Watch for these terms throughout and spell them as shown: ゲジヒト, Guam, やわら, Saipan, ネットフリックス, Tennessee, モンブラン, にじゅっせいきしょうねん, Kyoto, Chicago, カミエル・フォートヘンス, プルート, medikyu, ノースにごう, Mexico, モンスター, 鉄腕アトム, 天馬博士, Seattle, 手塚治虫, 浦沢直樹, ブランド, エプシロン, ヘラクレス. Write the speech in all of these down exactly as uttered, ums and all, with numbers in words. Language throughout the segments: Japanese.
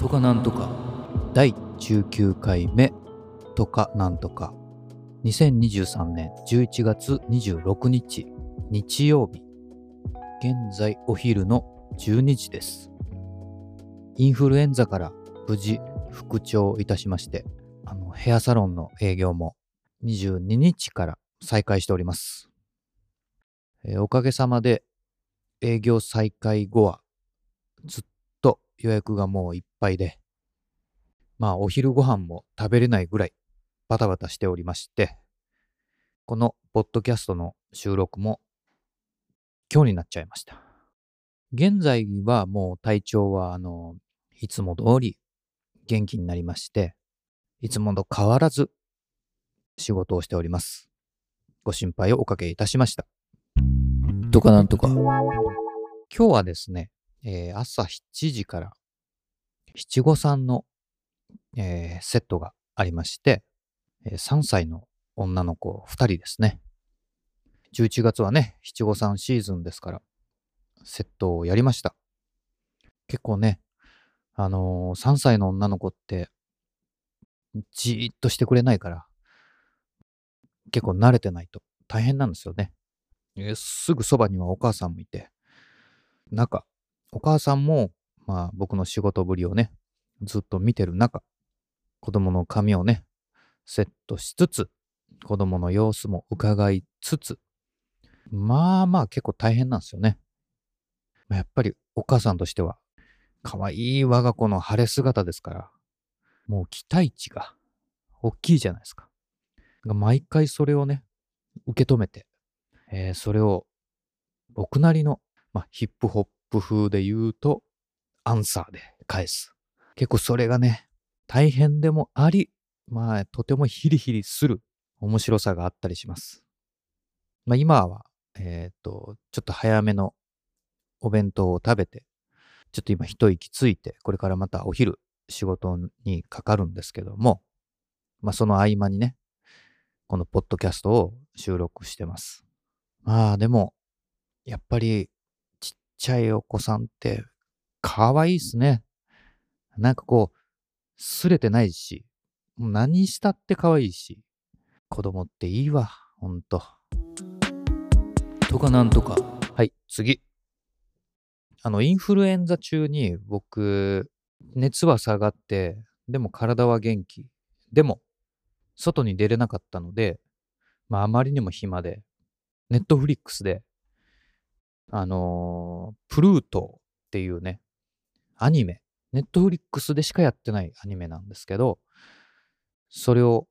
とかなんとかだいじゅうきゅうかいめとかなんとかにせんにじゅうさんねんじゅういちがつにじゅうろくにち日曜日、現在お昼のじゅうにじです。インフルエンザから無事復調いたしまして、あのヘアサロンの営業もにじゅうににちから再開しております。えー、おかげさまで営業再開後はずっと予約がもういっぱいで、まあお昼ご飯も食べれないぐらいバタバタしておりまして、このポッドキャストの収録も今日になっちゃいました。現在はもう体調はあのいつも通り元気になりまして、いつもと変わらず仕事をしております。ご心配をおかけいたしました。とかなんとか今日はですね、えー、朝しちじから七五三の、えー、セットがありまして、えー、さんさいの女の子ふたりですね。じゅういちがつはね、七五三シーズンですからセットをやりました。結構ね、あのー、さんさいの女の子ってじーっとしてくれないから結構慣れてないと大変なんですよね。えー、すぐそばにはお母さんもいて、中お母さんも、まあ、僕の仕事ぶりをねずっと見てる中、子供の髪をねセットしつつ、子供の様子も伺いつつ、まあまあ結構大変なんですよね。やっぱりお母さんとしては可愛い我が子の晴れ姿ですから、もう期待値が大きいじゃないですか。毎回それをね受け止めて、えー、それを僕なりの、まあ、ヒップホップ風で言うとアンサーで返す。結構それがね大変でもあり、まあとてもヒリヒリする面白さがあったりします。まあ、今はえっとちょっと早めのお弁当を食べて、ちょっと今一息ついて、これからまたお昼仕事にかかるんですけども、まあその合間にねこのポッドキャストを収録してます。まあでもやっぱりちっちゃいお子さんって可愛いですね。なんかこうすれてないし、もう何したって可愛いし、子供っていいわほんと。とかなんとか、はい、次。あのインフルエンザ中に僕熱は下がって、でも体は元気、でも外に出れなかったので、まああまりにも暇でネットフリックスで、あのー、プルートっていうね、アニメ、ネットフリックスでしかやってないアニメなんですけど、それを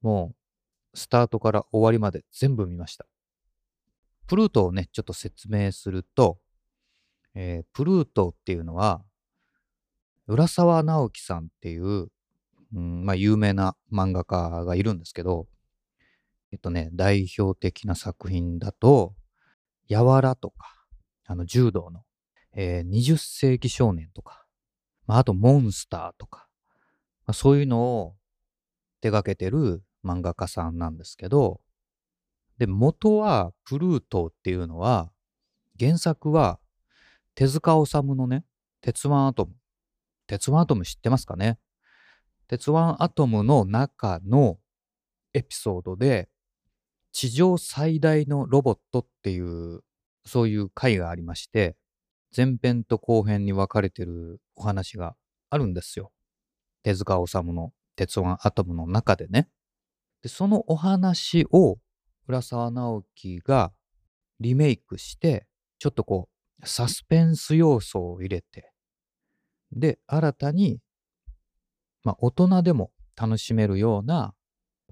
もうスタートから終わりまで全部見ました。プルートをね、ちょっと説明すると、えー、プルートっていうのは、浦沢直樹さんっていう、うんまあ、有名な漫画家がいるんですけど、えっとね、代表的な作品だと、やわらとか、あの柔道の、えー、にじゅっせいきしょうねんとか、まあ、あとモンスターとか、まあ、そういうのを手掛けてる漫画家さんなんですけど、で、元はプルートっていうのは、原作は手塚治虫のね、鉄腕アトム。鉄腕アトム知ってますかね？鉄腕アトムの中のエピソードで、地上最大のロボットっていうそういう回がありまして、前編と後編に分かれてるお話があるんですよ。手塚治虫の鉄腕アトムの中でね。でそのお話を浦沢直樹がリメイクして、ちょっとこうサスペンス要素を入れて、で新たに、まあ、大人でも楽しめるような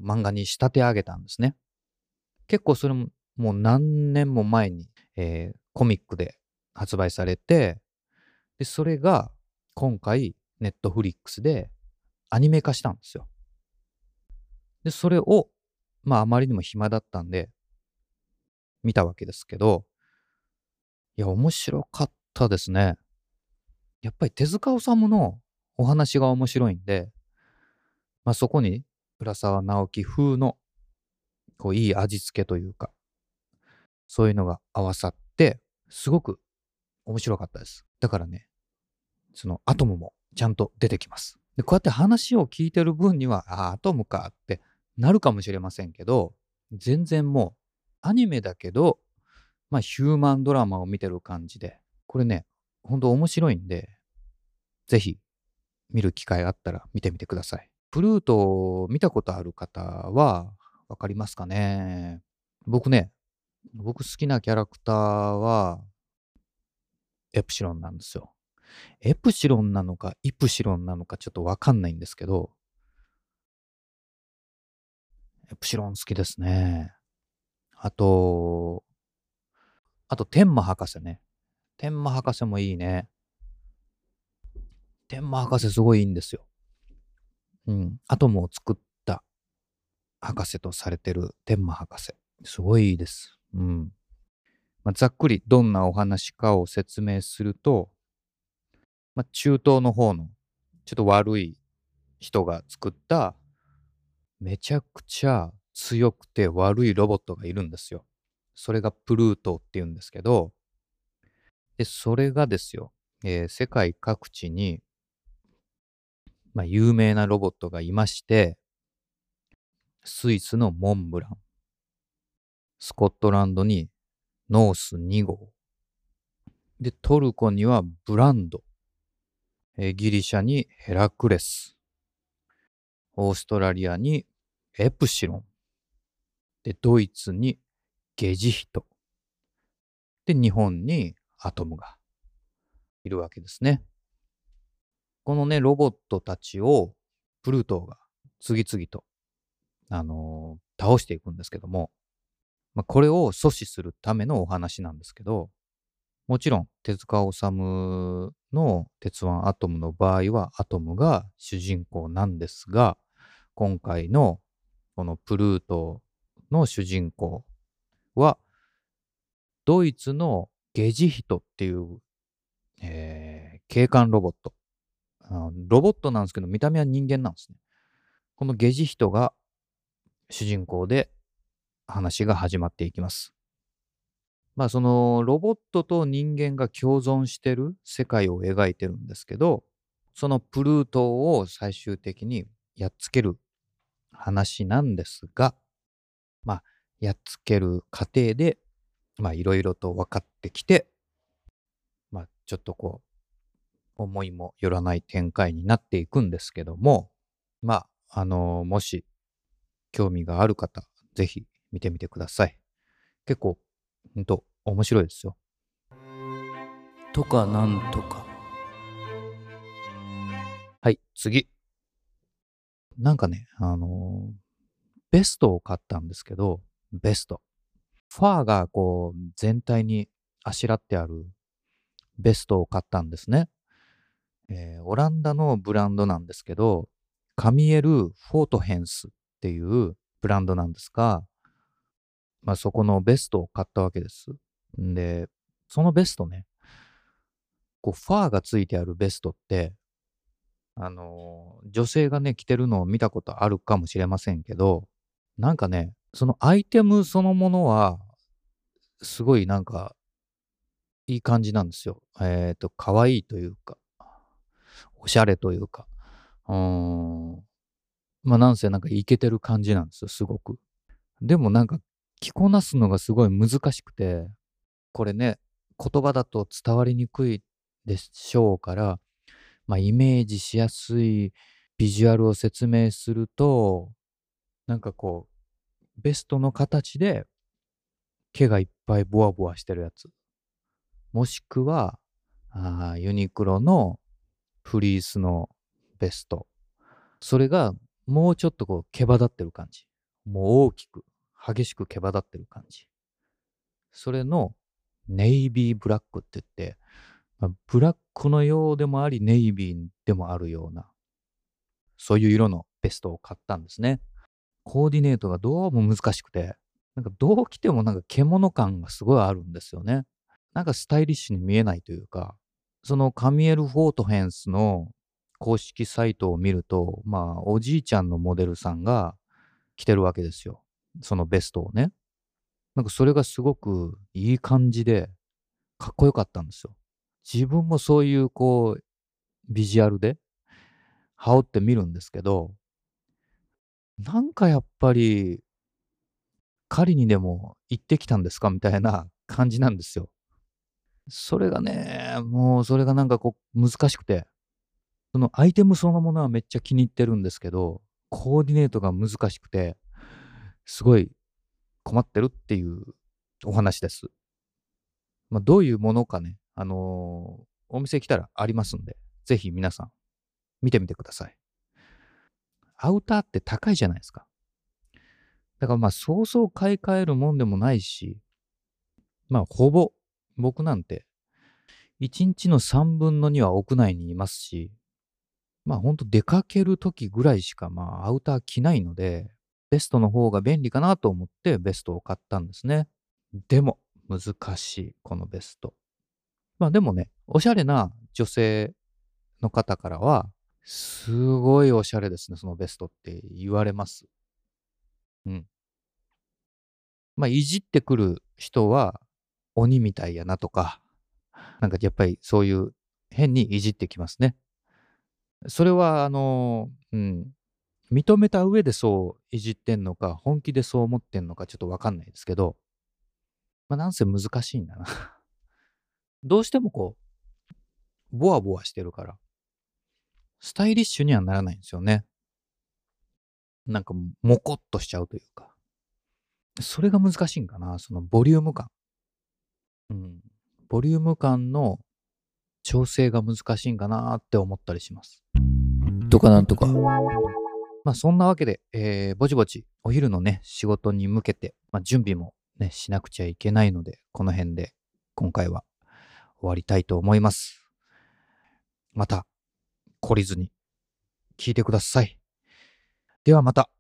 漫画に仕立て上げたんですね。結構それももう何年も前に、えー、コミックで発売されて、でそれが今回ネットフリックスでアニメ化したんですよ。でそれをまああまりにも暇だったんで見たわけですけど、いや面白かったですね。やっぱり手塚治虫のお話が面白いんで、まあ、そこに浦沢直樹風のこういい味付けというか、そういうのが合わさってすごく面白かったです。だからね、そのアトムもちゃんと出てきます。で、こうやって話を聞いてる分には、ああ、アトムかってなるかもしれませんけど、全然もうアニメだけど、まあヒューマンドラマを見てる感じで、これね、ほんと面白いんで、ぜひ見る機会あったら見てみてください。プルートを見たことある方はわかりますかね。僕ね、僕好きなキャラクターはエプシロンなんですよ。エプシロンなのかイプシロンなのかちょっとわかんないんですけど、エプシロン好きですね。あと、あと天馬博士ね。天馬博士もいいね。天馬博士すごいいいんですよ。うん。アトムを作った博士とされてる天馬博士。すごいいいです。うん。まあ、ざっくりどんなお話かを説明すると、まあ、中東の方のちょっと悪い人が作っためちゃくちゃ強くて悪いロボットがいるんですよ。それがプルートっていうんですけど、で、それがですよ、えー、世界各地に、まあ、有名なロボットがいまして、スイスのモンブラン、スコットランドにノースにごう、で、トルコにはブランド、えー、ギリシャにヘラクレス、オーストラリアにエプシロン、で、ドイツにゲジヒト、で、日本にアトムがいるわけですね。このね、ロボットたちをプルートが次々と、あのー、倒していくんですけども、まあ、これを阻止するためのお話なんですけど、もちろん手塚治虫の鉄腕アトムの場合はアトムが主人公なんですが、今回のこのプルートの主人公はドイツのゲジヒトっていう、えー、警官ロボット。ロボットなんですけど見た目は人間なんですね。このゲジヒトが主人公で話が始まっていきます。まあそのロボットと人間が共存してる世界を描いてるんですけど、そのプルートを最終的にやっつける話なんですが、まあやっつける過程でまあいろいろと分かってきて、まあちょっとこう思いもよらない展開になっていくんですけども、まああのもし興味がある方ぜひ見てみてください。結構ほんと面白いですよ。とかなんとか。はい次。なんかねあのベストを買ったんですけど、ベスト。ファーがこう全体にあしらってあるベストを買ったんですね、えー、オランダのブランドなんですけど、カミエル・フォートヘンスっていうブランドなんですが、まあ、そこのベストを買ったわけです。んで、そのベストね、こうファーがついてあるベストって、あのー、女性がね着てるのを見たことあるかもしれませんけど、なんかねそのアイテムそのものはすごいなんかいい感じなんですよ。えっと可愛いというかおしゃれというか、うーん、まあなんせなんかイケてる感じなんですよすごく。でもなんか着こなすのがすごい難しくて、これね言葉だと伝わりにくいでしょうから、まあ、イメージしやすいビジュアルを説明するとなんかこうベストの形で毛がいっぱいボワボワしてるやつ、もしくはあユニクロのフリースのベスト、それがもうちょっとこう毛羽立ってる感じ、もう大きく激しく毛羽立ってる感じ、それのネイビーブラックって言って、まあ、ブラックのようでもありネイビーでもあるようなそういう色のベストを買ったんですね。コーディネートがどうも難しくて、なんかどう着てもなんか獣感がすごいあるんですよね。なんかスタイリッシュに見えないというか、そのカミエル・フォートヘンスの公式サイトを見ると、まあおじいちゃんのモデルさんが着てるわけですよ。そのベストをね。なんかそれがすごくいい感じでかっこよかったんですよ。自分もそういうこうビジュアルで羽織ってみるんですけど、なんかやっぱり、狩りにでも行ってきたんですかみたいな感じなんですよ。それがね、もうそれがなんかこう難しくて、そのアイテムそのものはめっちゃ気に入ってるんですけど、コーディネートが難しくて、すごい困ってるっていうお話です。まあ、どういうものかね、あのーお店来たらありますんで、ぜひ皆さん見てみてください。アウターって高いじゃないですか。だからまあそうそう買い替えるもんでもないし、まあほぼ僕なんていちにちのさんぶんのには屋内にいますし、まあほんと出かける時ぐらいしかまあアウター着ないので、ベストの方が便利かなと思ってベストを買ったんですね。でも難しい、このベスト。まあでもね、おしゃれな女性の方からは、すごいおしゃれですね、そのベストって言われます。うん。まあ、いじってくる人は、鬼みたいやなとか、なんかやっぱりそういう変にいじってきますね。それは、あの、うん、認めた上でそういじってんのか、本気でそう思ってんのか、ちょっとわかんないですけど、まあ、なんせ難しいんだな。どうしてもこう、ボワボワしてるから、スタイリッシュにはならないんですよね。なんか、モコっとしちゃうというか。それが難しいんかな、そのボリューム感。うん。ボリューム感の調整が難しいんかなって思ったりします。とかなんとか。まあ、そんなわけで、えーぼちぼち、お昼のね、仕事に向けて、まあ、準備もね、しなくちゃいけないので、この辺で、今回は終わりたいと思います。また、懲りずに聞いてください。ではまた。